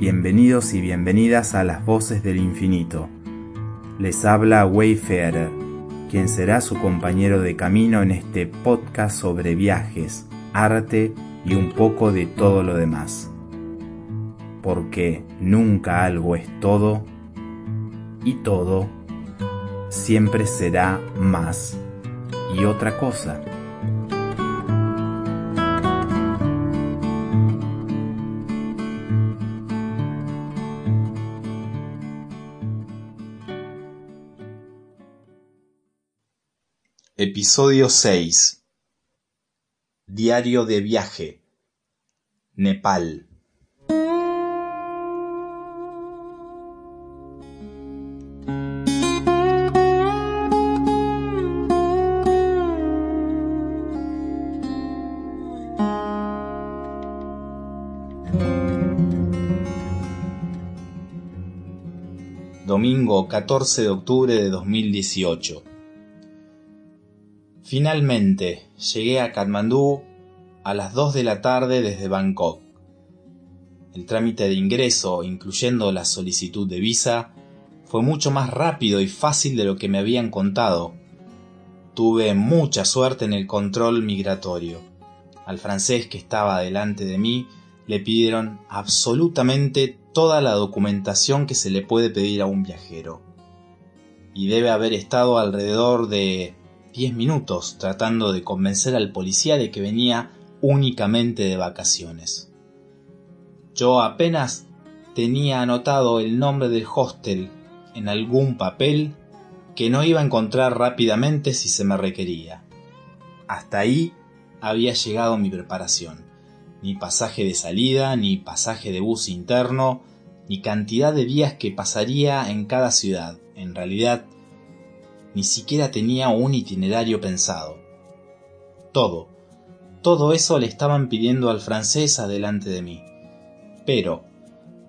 Bienvenidos y bienvenidas a las Voces del Infinito. Les habla Wayfarer, quien será su compañero de camino en este podcast sobre viajes, arte y un poco de todo lo demás. Porque nunca algo es todo, y todo siempre será más y otra cosa. Episodio 6. Diario de viaje. Nepal. Domingo 14 de octubre de 2018. Finalmente, llegué a Katmandú a las 2 de la tarde desde Bangkok. El trámite de ingreso, incluyendo la solicitud de visa, fue mucho más rápido y fácil de lo que me habían contado. Tuve mucha suerte en el control migratorio. Al francés que estaba delante de mí le pidieron absolutamente toda la documentación que se le puede pedir a un viajero. Y debe haber estado alrededor de 10 minutos tratando de convencer al policía de que venía únicamente de vacaciones. Yo apenas tenía anotado el nombre del hostel en algún papel que no iba a encontrar rápidamente si se me requería. Hasta ahí había llegado mi preparación. Ni pasaje de salida, ni pasaje de bus interno, ni cantidad de días que pasaría en cada ciudad. En realidad, ni siquiera tenía un itinerario pensado. Todo eso le estaban pidiendo al francés adelante de mí. Pero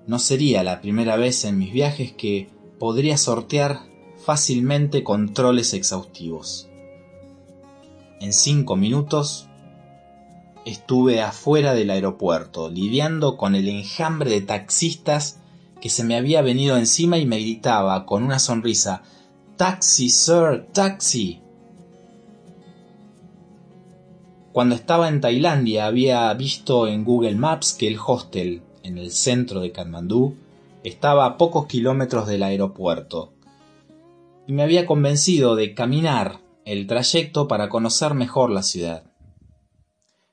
no sería la primera vez en mis viajes que podría sortear fácilmente controles exhaustivos. En 5 minutos estuve afuera del aeropuerto, lidiando con el enjambre de taxistas que se me había venido encima y me gritaba con una sonrisa: «Taxi, sir, taxi». Cuando estaba en Tailandia había visto en Google Maps que el hostel en el centro de Katmandú estaba a pocos kilómetros del aeropuerto y me había convencido de caminar el trayecto para conocer mejor la ciudad.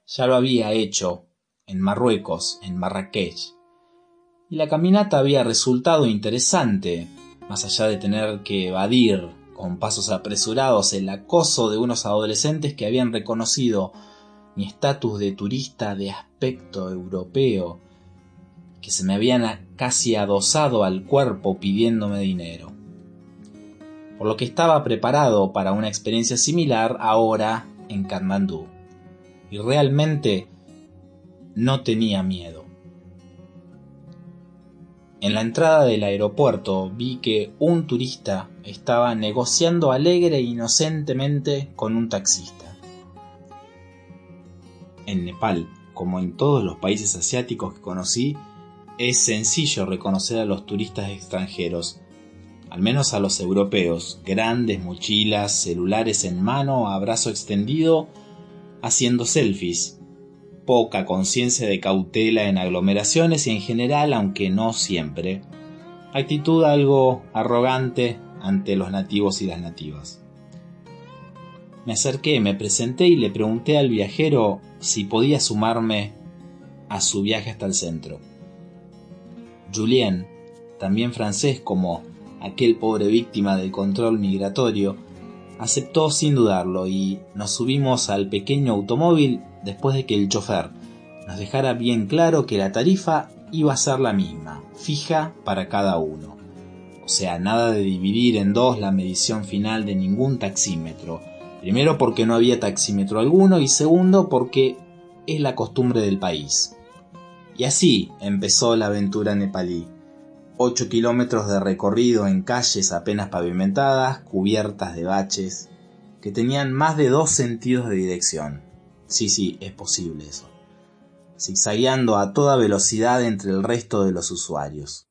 Ya lo había hecho en Marruecos, en Marrakech, y la caminata había resultado interesante. Más allá de tener que evadir con pasos apresurados el acoso de unos adolescentes que habían reconocido mi estatus de turista de aspecto europeo, que se me habían casi adosado al cuerpo pidiéndome dinero. Por lo que estaba preparado para una experiencia similar ahora en Katmandú. Y realmente no tenía miedo. En la entrada del aeropuerto vi que un turista estaba negociando alegre e inocentemente con un taxista. En Nepal, como en todos los países asiáticos que conocí, es sencillo reconocer a los turistas extranjeros, al menos a los europeos, grandes mochilas, celulares en mano, a brazo extendido, haciendo selfies. Poca conciencia de cautela en aglomeraciones y en general, aunque no siempre, actitud algo arrogante ante los nativos y las nativas. Me acerqué, me presenté y le pregunté al viajero si podía sumarme a su viaje hasta el centro. Julien, también francés como aquel pobre víctima del control migratorio, aceptó sin dudarlo y nos subimos al pequeño automóvil después de que el chofer nos dejara bien claro que la tarifa iba a ser la misma, fija para cada uno. O sea, nada de dividir en dos la medición final de ningún taxímetro. Primero porque no había taxímetro alguno y segundo porque es la costumbre del país. Y así empezó la aventura nepalí. 8 kilómetros de recorrido en calles apenas pavimentadas, cubiertas de baches, que tenían más de 2 sentidos de dirección. Sí, es posible eso. Zigzagueando a toda velocidad entre el resto de los usuarios.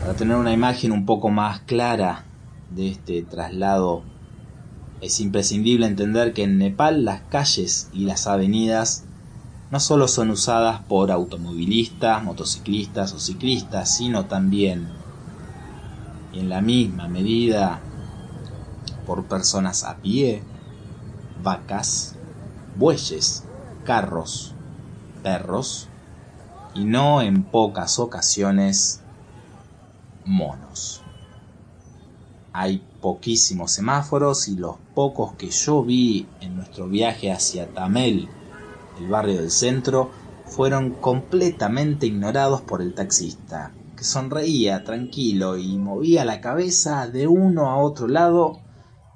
Para tener una imagen un poco más clara de este traslado, es imprescindible entender que en Nepal las calles y las avenidas no solo son usadas por automovilistas, motociclistas o ciclistas, sino también, en la misma medida, por personas a pie, vacas, bueyes, carros, perros y no en pocas ocasiones monos. Hay poquísimos semáforos y los pocos que yo vi en nuestro viaje hacia Tamel, el barrio del centro, fueron completamente ignorados por el taxista, que sonreía tranquilo y movía la cabeza de uno a otro lado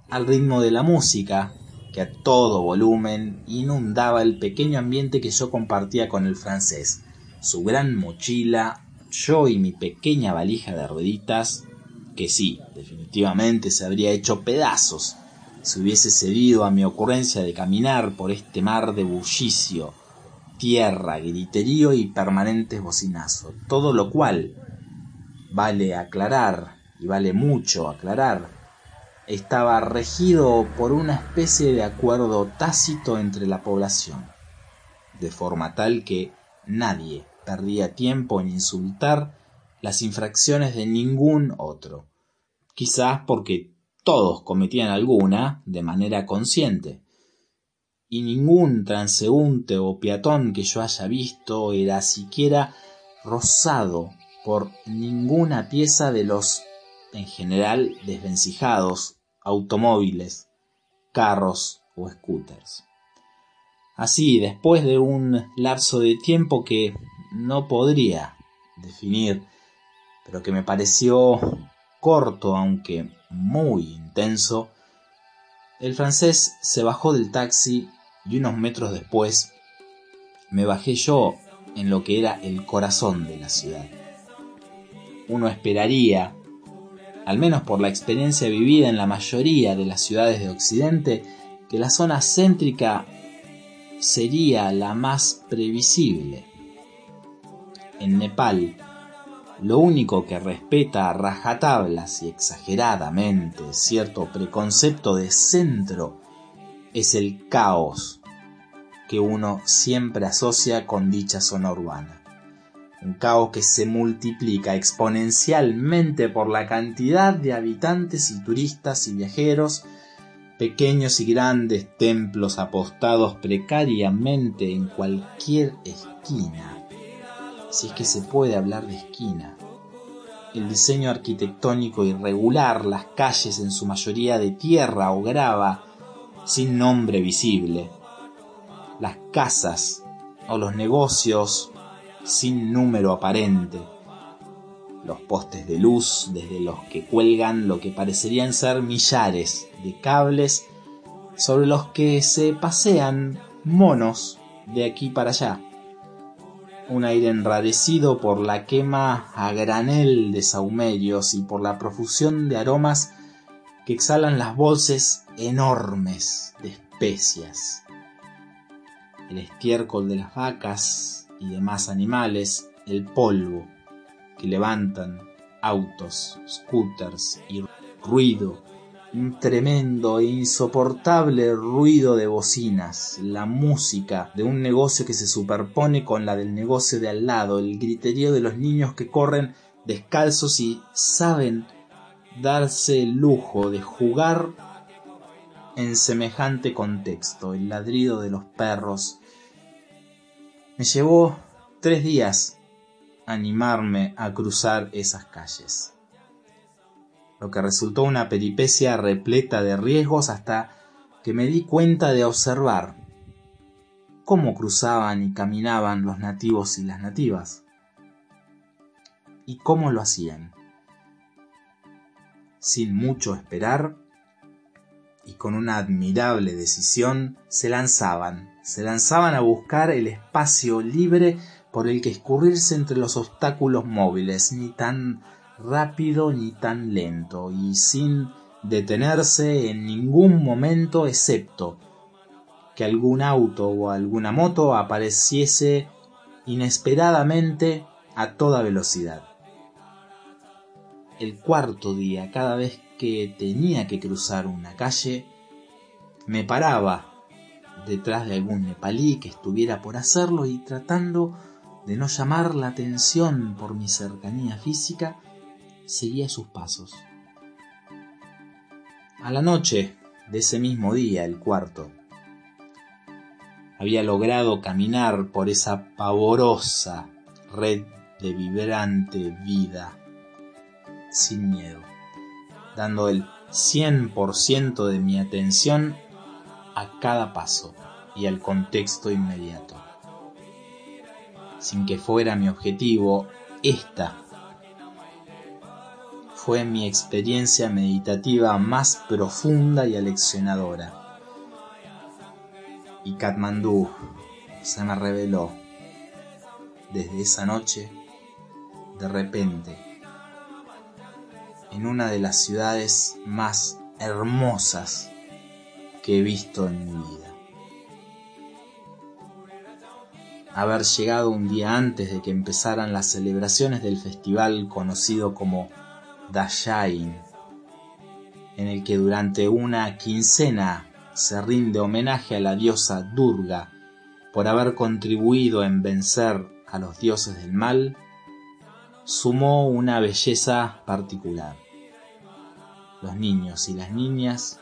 al ritmo de la música, que a todo volumen inundaba el pequeño ambiente que yo compartía con el francés, su gran mochila, yo y mi pequeña valija de rueditas, que sí, definitivamente se habría hecho pedazos si hubiese cedido a mi ocurrencia de caminar por este mar de bullicio, tierra, griterío y permanentes bocinazos. Todo lo cual, vale aclarar, y vale mucho aclarar, estaba regido por una especie de acuerdo tácito entre la población, de forma tal que nadie perdía tiempo en insultar las infracciones de ningún otro, quizás porque todos cometían alguna de manera consciente, y ningún transeúnte o peatón que yo haya visto era siquiera rozado por ninguna pieza de los, en general, desvencijados automóviles, carros o scooters. Así, después de un lapso de tiempo que no podría definir, pero que me pareció corto, aunque muy intenso, el francés se bajó del taxi y unos metros después me bajé yo en lo que era el corazón de la ciudad. Uno esperaría, al menos por la experiencia vivida en la mayoría de las ciudades de Occidente, que la zona céntrica sería la más previsible. En Nepal, lo único que respeta a rajatablas y exageradamente cierto preconcepto de centro es el caos que uno siempre asocia con dicha zona urbana. Un caos que se multiplica exponencialmente por la cantidad de habitantes y turistas y viajeros, pequeños y grandes templos apostados precariamente en cualquier esquina. Si es que se puede hablar de esquina, el diseño arquitectónico irregular, las calles en su mayoría de tierra o grava, sin nombre visible, las casas o los negocios sin número aparente, los postes de luz desde los que cuelgan lo que parecerían ser millares de cables sobre los que se pasean monos de aquí para allá. Un aire enrarecido por la quema a granel de sahumerios y por la profusión de aromas que exhalan las bolsas enormes de especias. El estiércol de las vacas y demás animales, el polvo que levantan autos, scooters y ruido, un tremendo e insoportable ruido de bocinas, la música de un negocio que se superpone con la del negocio de al lado, el griterío de los niños que corren descalzos y saben darse el lujo de jugar en semejante contexto. El ladrido de los perros. Me llevó 3 días animarme a cruzar esas calles, lo que resultó una peripecia repleta de riesgos, hasta que me di cuenta de observar cómo cruzaban y caminaban los nativos y las nativas, y cómo lo hacían, sin mucho esperar, y con una admirable decisión se lanzaban a buscar el espacio libre por el que escurrirse entre los obstáculos móviles, ni tan rápido ni tan lento, y sin detenerse en ningún momento, excepto que algún auto o alguna moto apareciese inesperadamente a toda velocidad. El cuarto día, cada vez que tenía que cruzar una calle, me paraba detrás de algún nepalí que estuviera por hacerlo, y tratando de no llamar la atención por mi cercanía física, seguía sus pasos. A la noche de ese mismo día, el cuarto, había logrado caminar por esa pavorosa red de vibrante vida sin miedo, dando el 100% de mi atención a cada paso y al contexto inmediato, sin que fuera mi objetivo. Esta fue mi experiencia meditativa más profunda y aleccionadora. Y Katmandú se me reveló desde esa noche, de repente, en una de las ciudades más hermosas que he visto en mi vida. Haber llegado un día antes de que empezaran las celebraciones del festival conocido como Dashain, en el que durante una quincena se rinde homenaje a la diosa Durga por haber contribuido en vencer a los dioses del mal, sumó una belleza particular. Los niños y las niñas,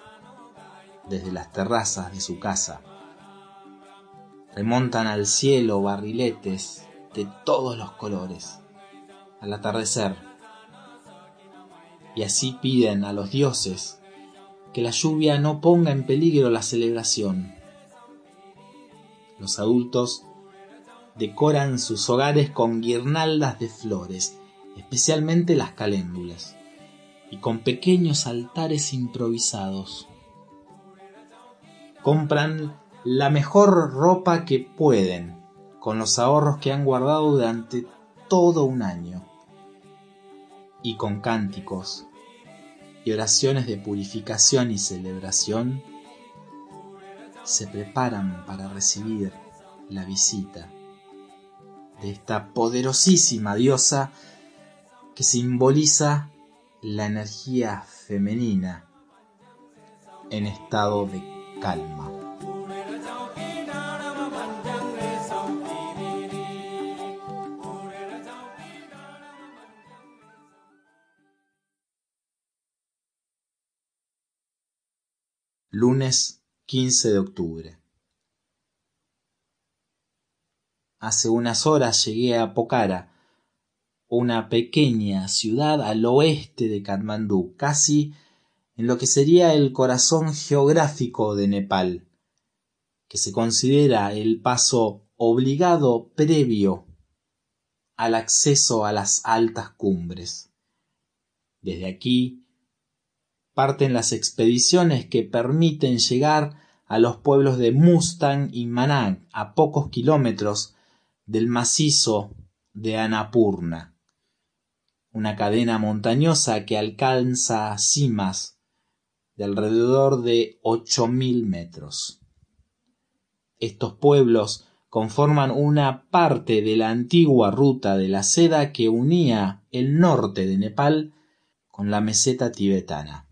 desde las terrazas de su casa, remontan al cielo barriletes de todos los colores al atardecer, y así piden a los dioses que la lluvia no ponga en peligro la celebración. Los adultos decoran sus hogares con guirnaldas de flores, especialmente las caléndulas, y con pequeños altares improvisados. Compran la mejor ropa que pueden con los ahorros que han guardado durante todo un año, y con cánticos y oraciones de purificación y celebración se preparan para recibir la visita de esta poderosísima diosa que simboliza la energía femenina en estado de calma. Lunes 15 de octubre. Hace unas horas llegué a Pokhara, una pequeña ciudad al oeste de Katmandú, casi en lo que sería el corazón geográfico de Nepal, que se considera el paso obligado previo al acceso a las altas cumbres. Desde aquí parten las expediciones que permiten llegar a los pueblos de Mustang y Manang, a pocos kilómetros del macizo de Annapurna, una cadena montañosa que alcanza cimas de alrededor de 8.000 metros. Estos pueblos conforman una parte de la antigua ruta de la seda que unía el norte de Nepal con la meseta tibetana.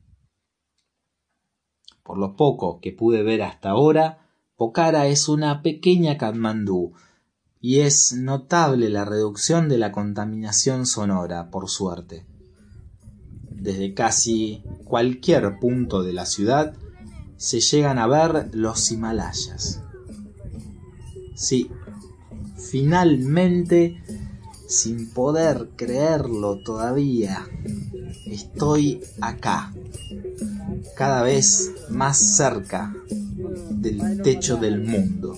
Por lo poco que pude ver hasta ahora, Pokhara es una pequeña Katmandú, y es notable la reducción de la contaminación sonora, por suerte. Desde casi cualquier punto de la ciudad se llegan a ver los Himalayas. Sí, finalmente, sin poder creerlo todavía, estoy acá, cada vez más cerca del techo del mundo.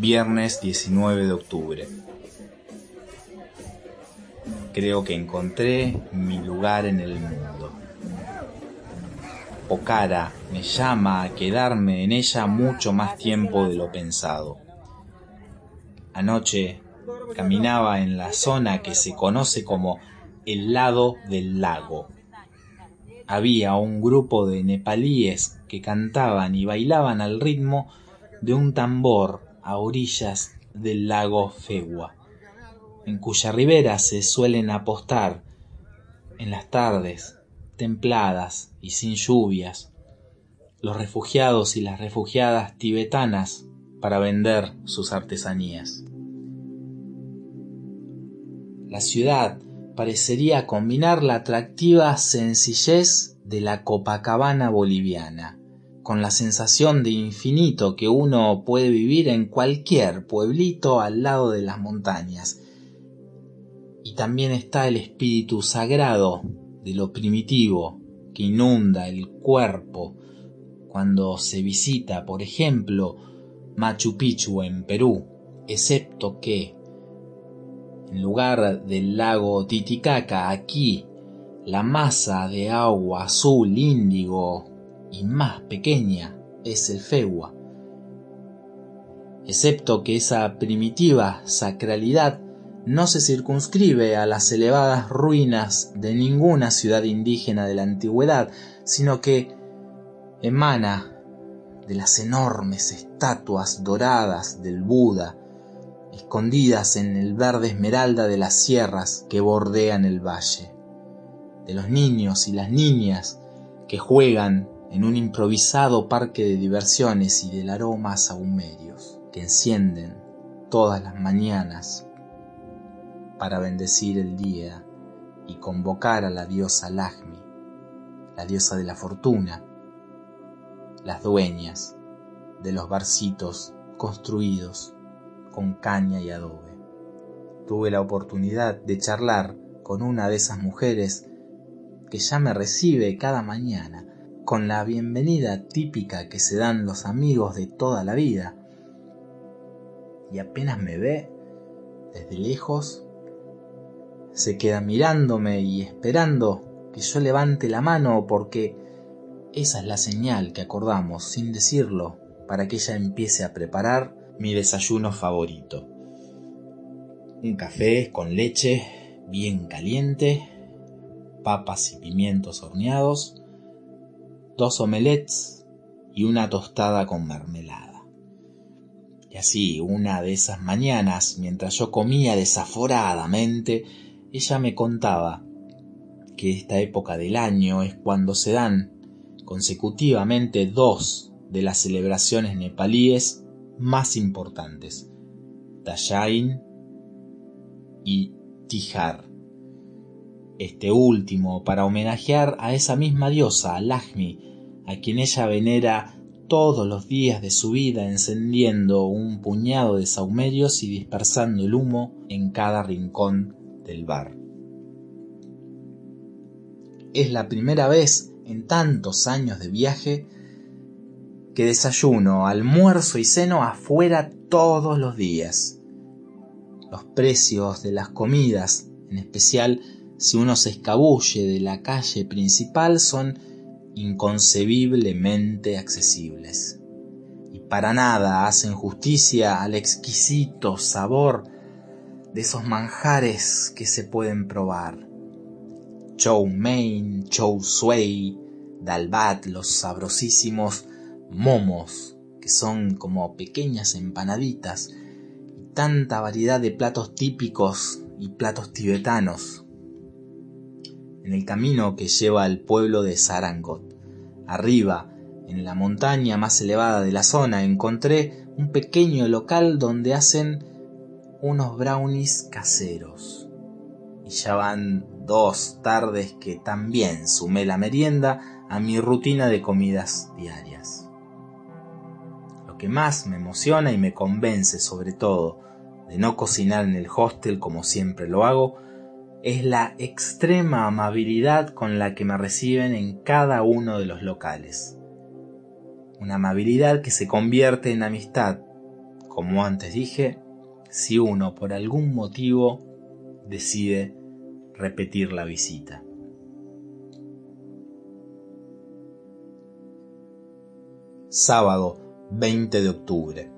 Viernes 19 de octubre. Creo que encontré mi lugar en el mundo. Pokhara me llama a quedarme en ella mucho más tiempo de lo pensado. Anoche caminaba en la zona que se conoce como el lado del lago. Había un grupo de nepalíes que cantaban y bailaban al ritmo de un tambor a orillas del lago Fegua, en cuya ribera se suelen apostar en las tardes templadas y sin lluvias los refugiados y las refugiadas tibetanas para vender sus artesanías. La ciudad parecería combinar la atractiva sencillez de la Copacabana boliviana con la sensación de infinito que uno puede vivir en cualquier pueblito al lado de las montañas. Y también está el espíritu sagrado de lo primitivo que inunda el cuerpo cuando se visita, por ejemplo, Machu Picchu en Perú, excepto que, en lugar del lago Titicaca, aquí la masa de agua azul índigo y más pequeña es el Fegua. Excepto que esa primitiva sacralidad no se circunscribe a las elevadas ruinas de ninguna ciudad indígena de la antigüedad, sino que emana de las enormes estatuas doradas del Buda, escondidas en el verde esmeralda de las sierras que bordean el valle, de los niños y las niñas que juegan en un improvisado parque de diversiones y del aroma a sahumerios que encienden todas las mañanas para bendecir el día y convocar a la diosa Lakshmi, la diosa de la fortuna, las dueñas de los barcitos construidos con caña y adobe. Tuve la oportunidad de charlar con una de esas mujeres que ya me recibe cada mañana con la bienvenida típica que se dan los amigos de toda la vida. Y apenas me ve, desde lejos, se queda mirándome y esperando que yo levante la mano porque esa es la señal que acordamos, sin decirlo, para que ella empiece a preparar mi desayuno favorito. Un café con leche bien caliente, papas y pimientos horneados, 2 omelettes y una tostada con mermelada. Y así, una de esas mañanas, mientras yo comía desaforadamente, ella me contaba que esta época del año es cuando se dan consecutivamente dos de las celebraciones nepalíes más importantes: Dashain y Tihar. Este último para homenajear a esa misma diosa, a Lakshmi, a quien ella venera todos los días de su vida, encendiendo un puñado de sahumerios y dispersando el humo en cada rincón del bar. Es la primera vez en tantos años de viaje que desayuno, almuerzo y ceno afuera todos los días. Los precios de las comidas, en especial si uno se escabulle de la calle principal, son inconcebiblemente accesibles y para nada hacen justicia al exquisito sabor de esos manjares que se pueden probar. Chow Mein, Chow Suey, Dalbat, los sabrosísimos momos, que son como pequeñas empanaditas, y tanta variedad de platos típicos y platos tibetanos. En el camino que lleva al pueblo de Sarangot, arriba, en la montaña más elevada de la zona, encontré un pequeño local donde hacen unos brownies caseros. Y ya van 2 tardes que también sumé la merienda a mi rutina de comidas diarias. Lo que más me emociona y me convence, sobre todo, de no cocinar en el hostel como siempre lo hago, es la extrema amabilidad con la que me reciben en cada uno de los locales. Una amabilidad que se convierte en amistad, como antes dije, si uno por algún motivo decide repetir la visita. Sábado 20 de octubre.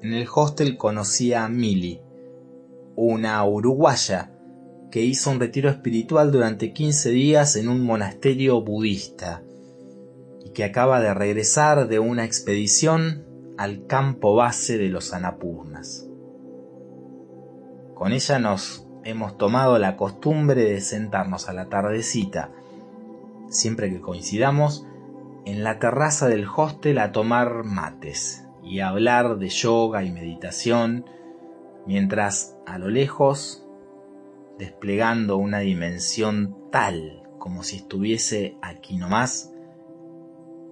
En el hostel conocí a Mili, una uruguaya que hizo un retiro espiritual durante 15 días en un monasterio budista y que acaba de regresar de una expedición al campo base de los Annapurnas. Con ella nos hemos tomado la costumbre de sentarnos a la tardecita, siempre que coincidamos, en la terraza del hostel a tomar mates y a hablar de yoga y meditación, mientras a lo lejos, desplegando una dimensión tal como si estuviese aquí nomás,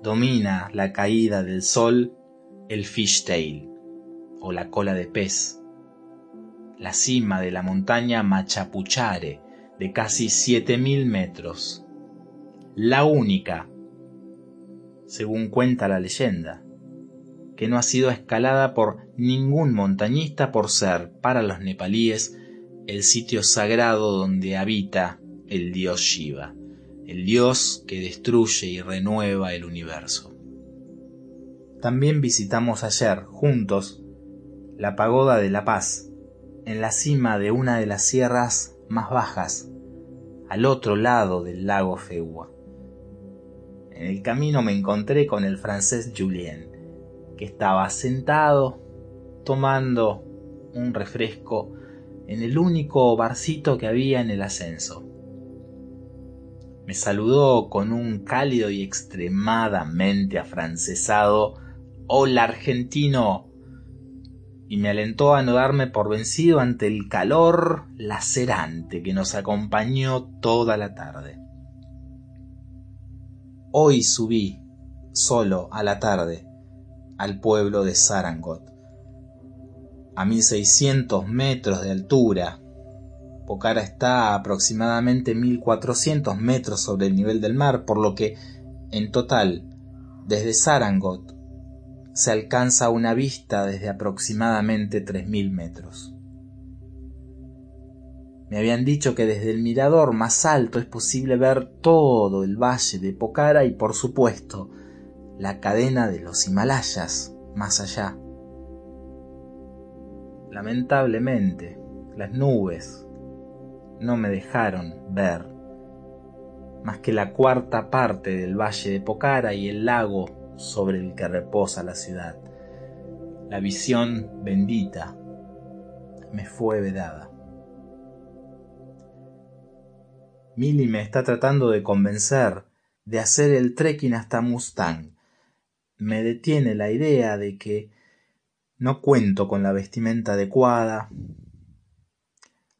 domina la caída del sol el fishtail, o la cola de pez, la cima de la montaña Machapuchare, de casi 7.000 metros, la única, según cuenta la leyenda, que no ha sido escalada por ningún montañista por ser, para los nepalíes, el sitio sagrado donde habita el dios Shiva, el dios que destruye y renueva el universo. También visitamos ayer, juntos, la pagoda de la Paz, en la cima de una de las sierras más bajas, al otro lado del lago Fegua. En el camino me encontré con el francés Julien, que estaba sentado tomando un refresco en el único barcito que había en el ascenso. Me saludó con un cálido y extremadamente afrancesado «¡Hola, argentino!» y me alentó a no darme por vencido ante el calor lacerante que nos acompañó toda la tarde. Hoy subí, solo, a la tarde, al pueblo de Sarangot. A 1.600 metros de altura, Pokhara está a aproximadamente 1.400 metros sobre el nivel del mar, por lo que, en total, desde Sarangot, se alcanza una vista desde aproximadamente 3.000 metros. Me habían dicho que desde el mirador más alto es posible ver todo el valle de Pokhara y, por supuesto, la cadena de los Himalayas más allá. Lamentablemente, las nubes no me dejaron ver más que la 4ª parte del valle de Pokhara y el lago sobre el que reposa la ciudad. La visión bendita me fue vedada. Mili me está tratando de convencer de hacer el trekking hasta Mustang. Me detiene la idea de que no cuento con la vestimenta adecuada,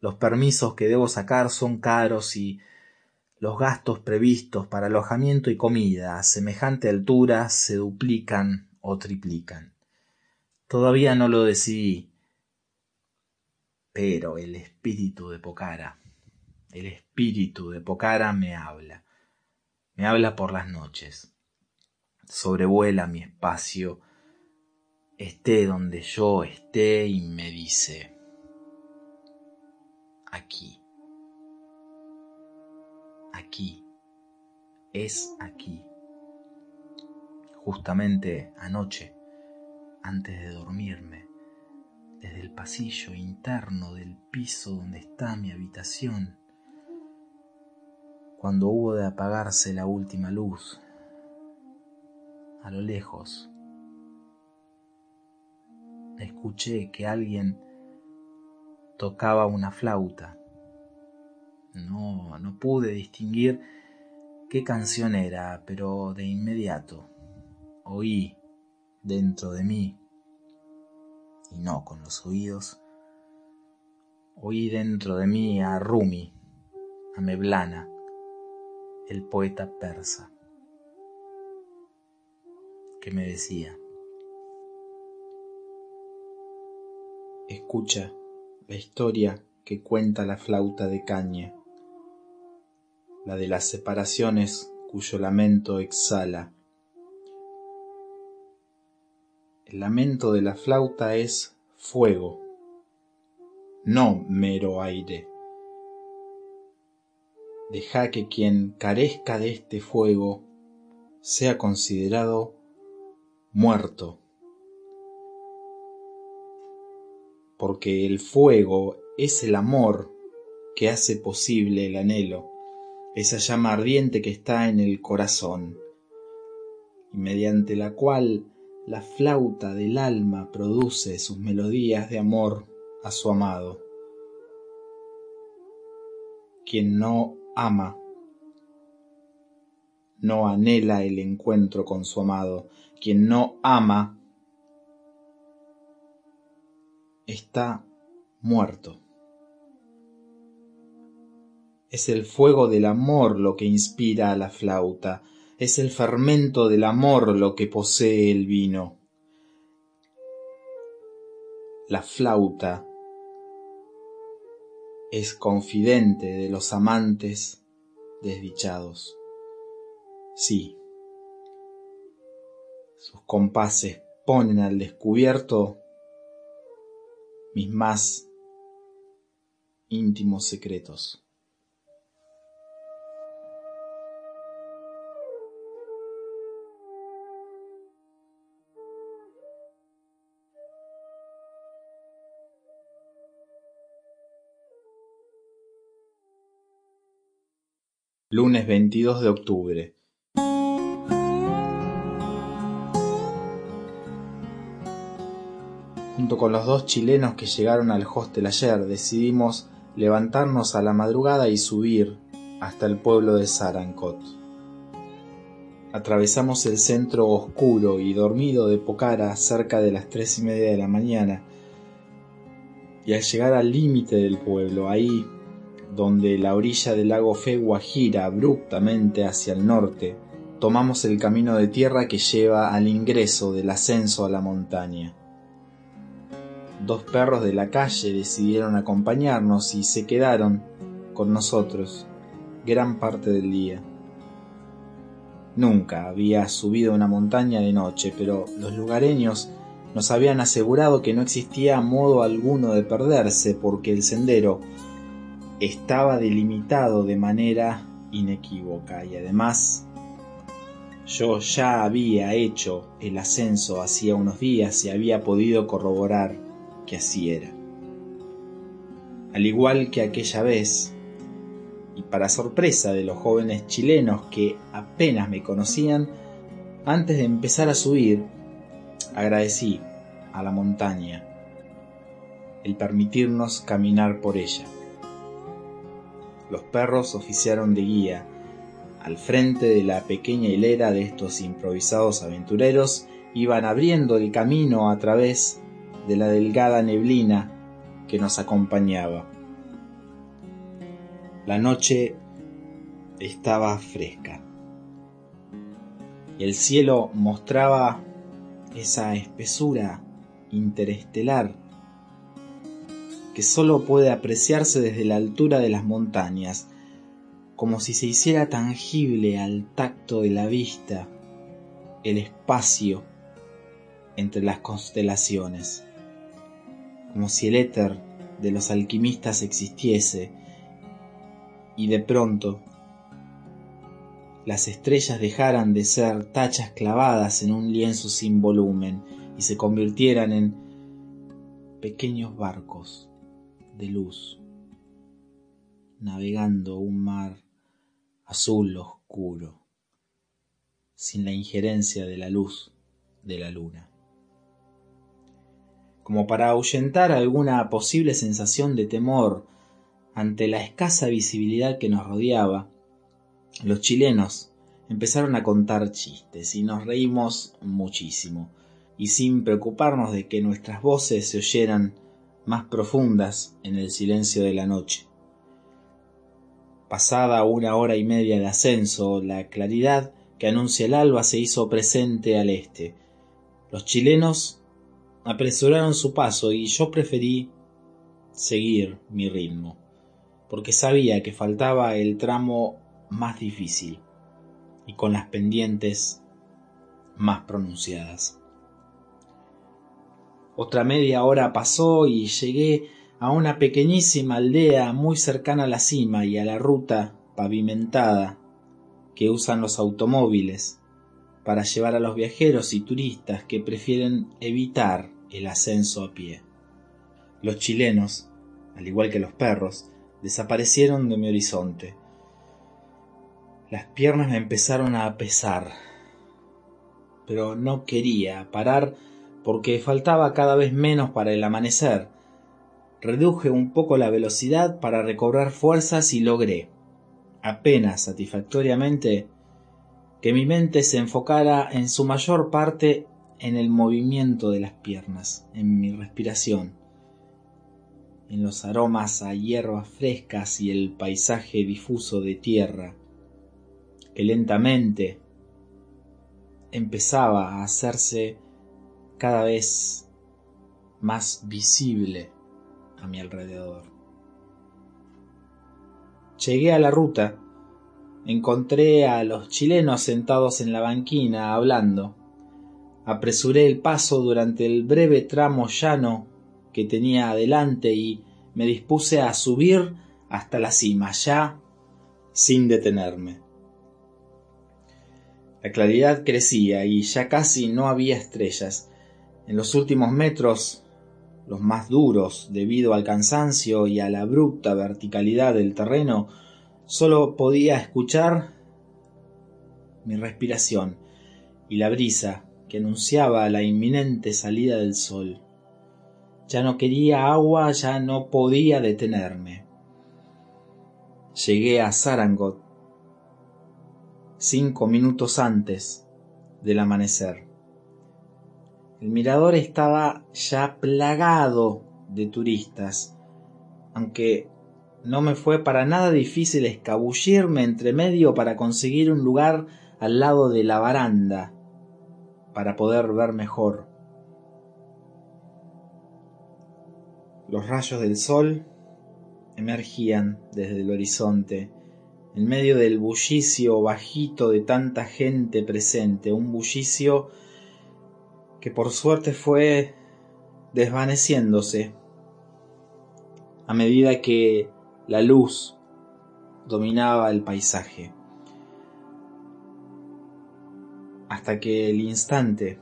los permisos que debo sacar son caros y los gastos previstos para alojamiento y comida a semejante altura se duplican o triplican. Todavía no lo decidí, pero el espíritu de Pokhara me habla por las noches, sobrevuela mi espacio, esté donde yo esté, y me dice: aquí, es aquí. Justamente anoche, antes de dormirme, desde el pasillo interno del piso donde está mi habitación, cuando hubo de apagarse la última luz. A lo lejos, escuché que alguien tocaba una flauta. No pude distinguir qué canción era, pero de inmediato oí dentro de mí, y no con los oídos, oí dentro de mí a Rumi, a Mevlana, el poeta persa, que me decía: escucha la historia que cuenta la flauta de caña, la de las separaciones cuyo lamento exhala. El lamento de la flauta es fuego, no mero aire. Deja que quien carezca de este fuego sea considerado muerto, porque el fuego es el amor que hace posible el anhelo, esa llama ardiente que está en el corazón, y mediante la cual la flauta del alma produce sus melodías de amor a su amado. Quien no ama, no anhela el encuentro con su amado. Quien no ama, está muerto. Es el fuego del amor lo que inspira a la flauta. Es el fermento del amor lo que posee el vino. La flauta es confidente de los amantes desdichados. Sí, sus compases ponen al descubierto mis más íntimos secretos. Lunes 22 de octubre. Junto con los dos chilenos que llegaron al hostel ayer, decidimos levantarnos a la madrugada y subir hasta el pueblo de Sarangot. Atravesamos el centro oscuro y dormido de Pokhara cerca de las 3:30 de la mañana, y al llegar al límite del pueblo, ahí donde la orilla del lago Fegua gira abruptamente hacia el norte, tomamos el camino de tierra que lleva al ingreso del ascenso a la montaña. Dos perros de la calle decidieron acompañarnos y se quedaron con nosotros gran parte del día. Nunca había subido una montaña de noche, pero los lugareños nos habían asegurado que no existía modo alguno de perderse porque el sendero estaba delimitado de manera inequívoca, y además yo ya había hecho el ascenso hacía unos días y había podido corroborar que así era. Al igual que aquella vez, y para sorpresa de los jóvenes chilenos que apenas me conocían, antes de empezar a subir, agradecí a la montaña el permitirnos caminar por ella. Los perros oficiaron de guía al frente de la pequeña hilera de estos improvisados aventureros. Iban abriendo el camino a través de la delgada neblina que nos acompañaba. La noche estaba fresca y el cielo mostraba esa espesura interestelar que solo puede apreciarse desde la altura de las montañas, como si se hiciera tangible al tacto de la vista el espacio entre las constelaciones, como si el éter de los alquimistas existiese, y de pronto las estrellas dejaran de ser tachas clavadas en un lienzo sin volumen y se convirtieran en pequeños barcos de luz, navegando un mar azul oscuro, sin la injerencia de la luz de la luna. Como para ahuyentar alguna posible sensación de temor ante la escasa visibilidad que nos rodeaba, los chilenos empezaron a contar chistes y nos reímos muchísimo, y sin preocuparnos de que nuestras voces se oyeran más profundas en el silencio de la noche. Pasada 1 hora y media de ascenso, la claridad que anuncia el alba se hizo presente al este. Los chilenos apresuraron su paso y yo preferí seguir mi ritmo, porque sabía que faltaba el tramo más difícil y con las pendientes más pronunciadas. Otra 1/2 hora pasó y llegué a una pequeñísima aldea muy cercana a la cima y a la ruta pavimentada que usan los automóviles para llevar a los viajeros y turistas que prefieren evitar el ascenso a pie. Los chilenos, al igual que los perros, desaparecieron de mi horizonte. Las piernas me empezaron a pesar, pero no quería parar porque faltaba cada vez menos para el amanecer. Reduje un poco la velocidad para recobrar fuerzas y logré, apenas satisfactoriamente, que mi mente se enfocara en su mayor parte en el movimiento de las piernas, en mi respiración, en los aromas a hierbas frescas y el paisaje difuso de tierra, que lentamente empezaba a hacerse cada vez más visible a mi alrededor. Llegué a la ruta, encontré a los chilenos sentados en la banquina hablando. Apresuré el paso durante el breve tramo llano que tenía adelante y me dispuse a subir hasta la cima, ya sin detenerme. La claridad crecía y ya casi no había estrellas. En los últimos metros, los más duros debido al cansancio y a la abrupta verticalidad del terreno, solo podía escuchar mi respiración y la brisa que anunciaba la inminente salida del sol. Ya no quería agua, ya no podía detenerme. Llegué a Sarangot 5 minutos antes del amanecer. El mirador estaba ya plagado de turistas, aunque no me fue para nada difícil escabullirme entre medio para conseguir un lugar al lado de la baranda para poder ver mejor. Los rayos del sol emergían desde el horizonte. En medio del bullicio bajito de tanta gente presente, un bullicio que por suerte fue desvaneciéndose a medida que la luz dominaba el paisaje, hasta que el instante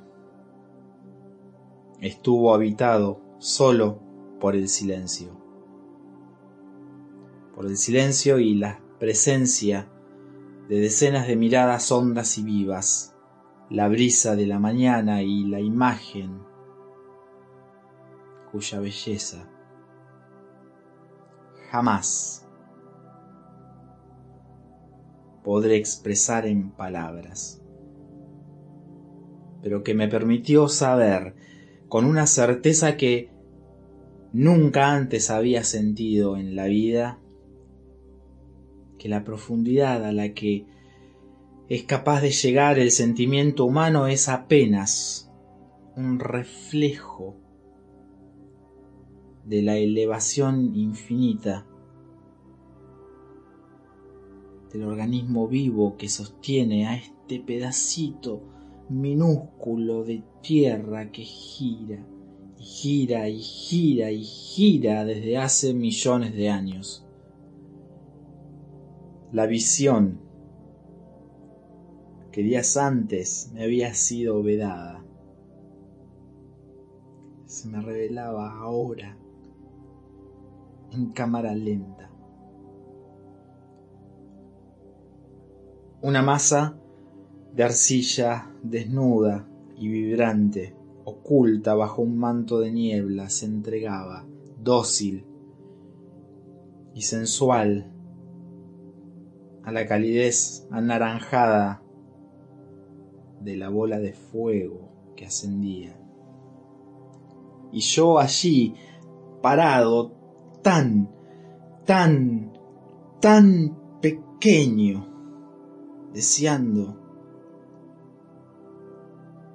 estuvo habitado solo por el silencio. Por el silencio y las presencia de decenas de miradas hondas y vivas, la brisa de la mañana y la imagen cuya belleza jamás podré expresar en palabras, pero que me permitió saber con una certeza que nunca antes había sentido en la vida, que la profundidad a la que es capaz de llegar el sentimiento humano es apenas un reflejo de la elevación infinita del organismo vivo que sostiene a este pedacito minúsculo de tierra que gira y gira y gira y gira desde hace millones de años. La visión que días antes me había sido vedada se se me revelaba ahora en cámara lenta. Una masa de arcilla desnuda y vibrante, oculta bajo un manto de niebla, se entregaba, dócil y sensual, a la calidez anaranjada de la bola de fuego que ascendía. Y yo allí, parado, tan pequeño, deseando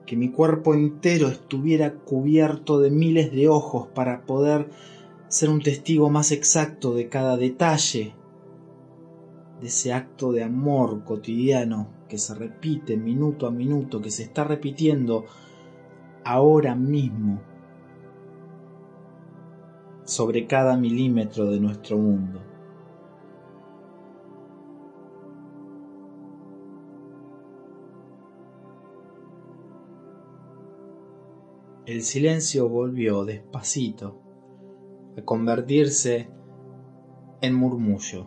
que mi cuerpo entero estuviera cubierto de miles de ojos para poder ser un testigo más exacto de cada detalle, de ese acto de amor cotidiano que se repite minuto a minuto, que se está repitiendo ahora mismo sobre cada milímetro de nuestro mundo. El silencio volvió despacito a convertirse en murmullo.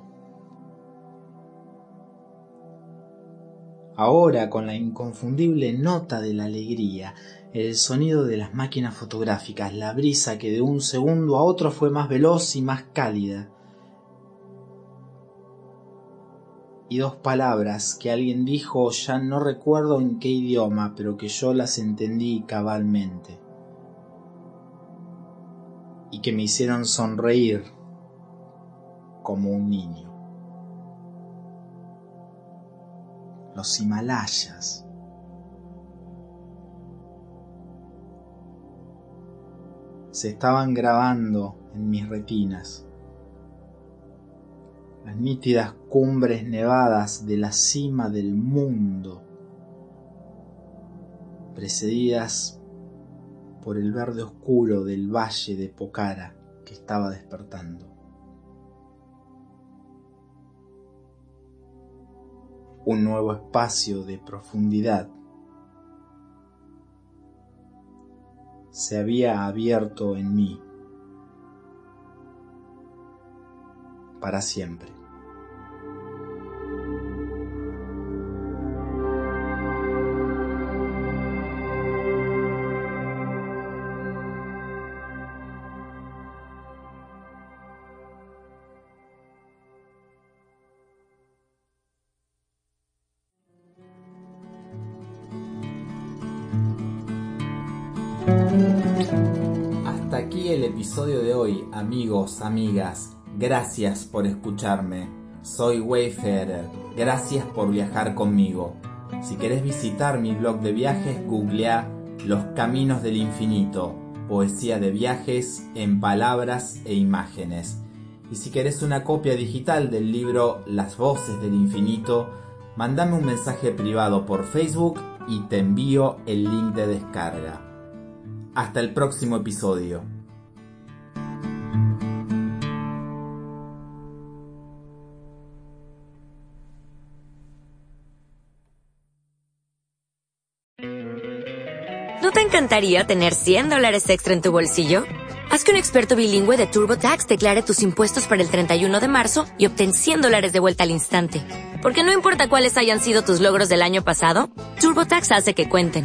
Ahora, con la inconfundible nota de la alegría, el sonido de las máquinas fotográficas, la brisa que de un segundo a otro fue más veloz y más cálida, y dos palabras que alguien dijo, ya no recuerdo en qué idioma, pero que yo las entendí cabalmente, y que me hicieron sonreír como un niño. Los Himalayas. Se estaban grabando en mis retinas. Las nítidas cumbres nevadas de la cima del mundo, precedidas por el verde oscuro del valle de Pokhara que estaba despertando. Un nuevo espacio de profundidad se había abierto en mí para siempre. Hasta aquí el episodio de hoy, amigos, amigas. Gracias por escucharme. Soy Wayfarer. Gracias por viajar conmigo. Si querés visitar mi blog de viajes, googleá Los Caminos del Infinito, poesía de viajes en palabras e imágenes. Y si querés una copia digital del libro Las Voces del Infinito, mandame un mensaje privado por Facebook y te envío el link de descarga. Hasta el próximo episodio. ¿Te encantaría tener $100 extra en tu bolsillo? Haz que un experto bilingüe de TurboTax declare tus impuestos para el 31 de marzo y obtén $100 de vuelta al instante. Porque no importa cuáles hayan sido tus logros del año pasado, TurboTax hace que cuenten.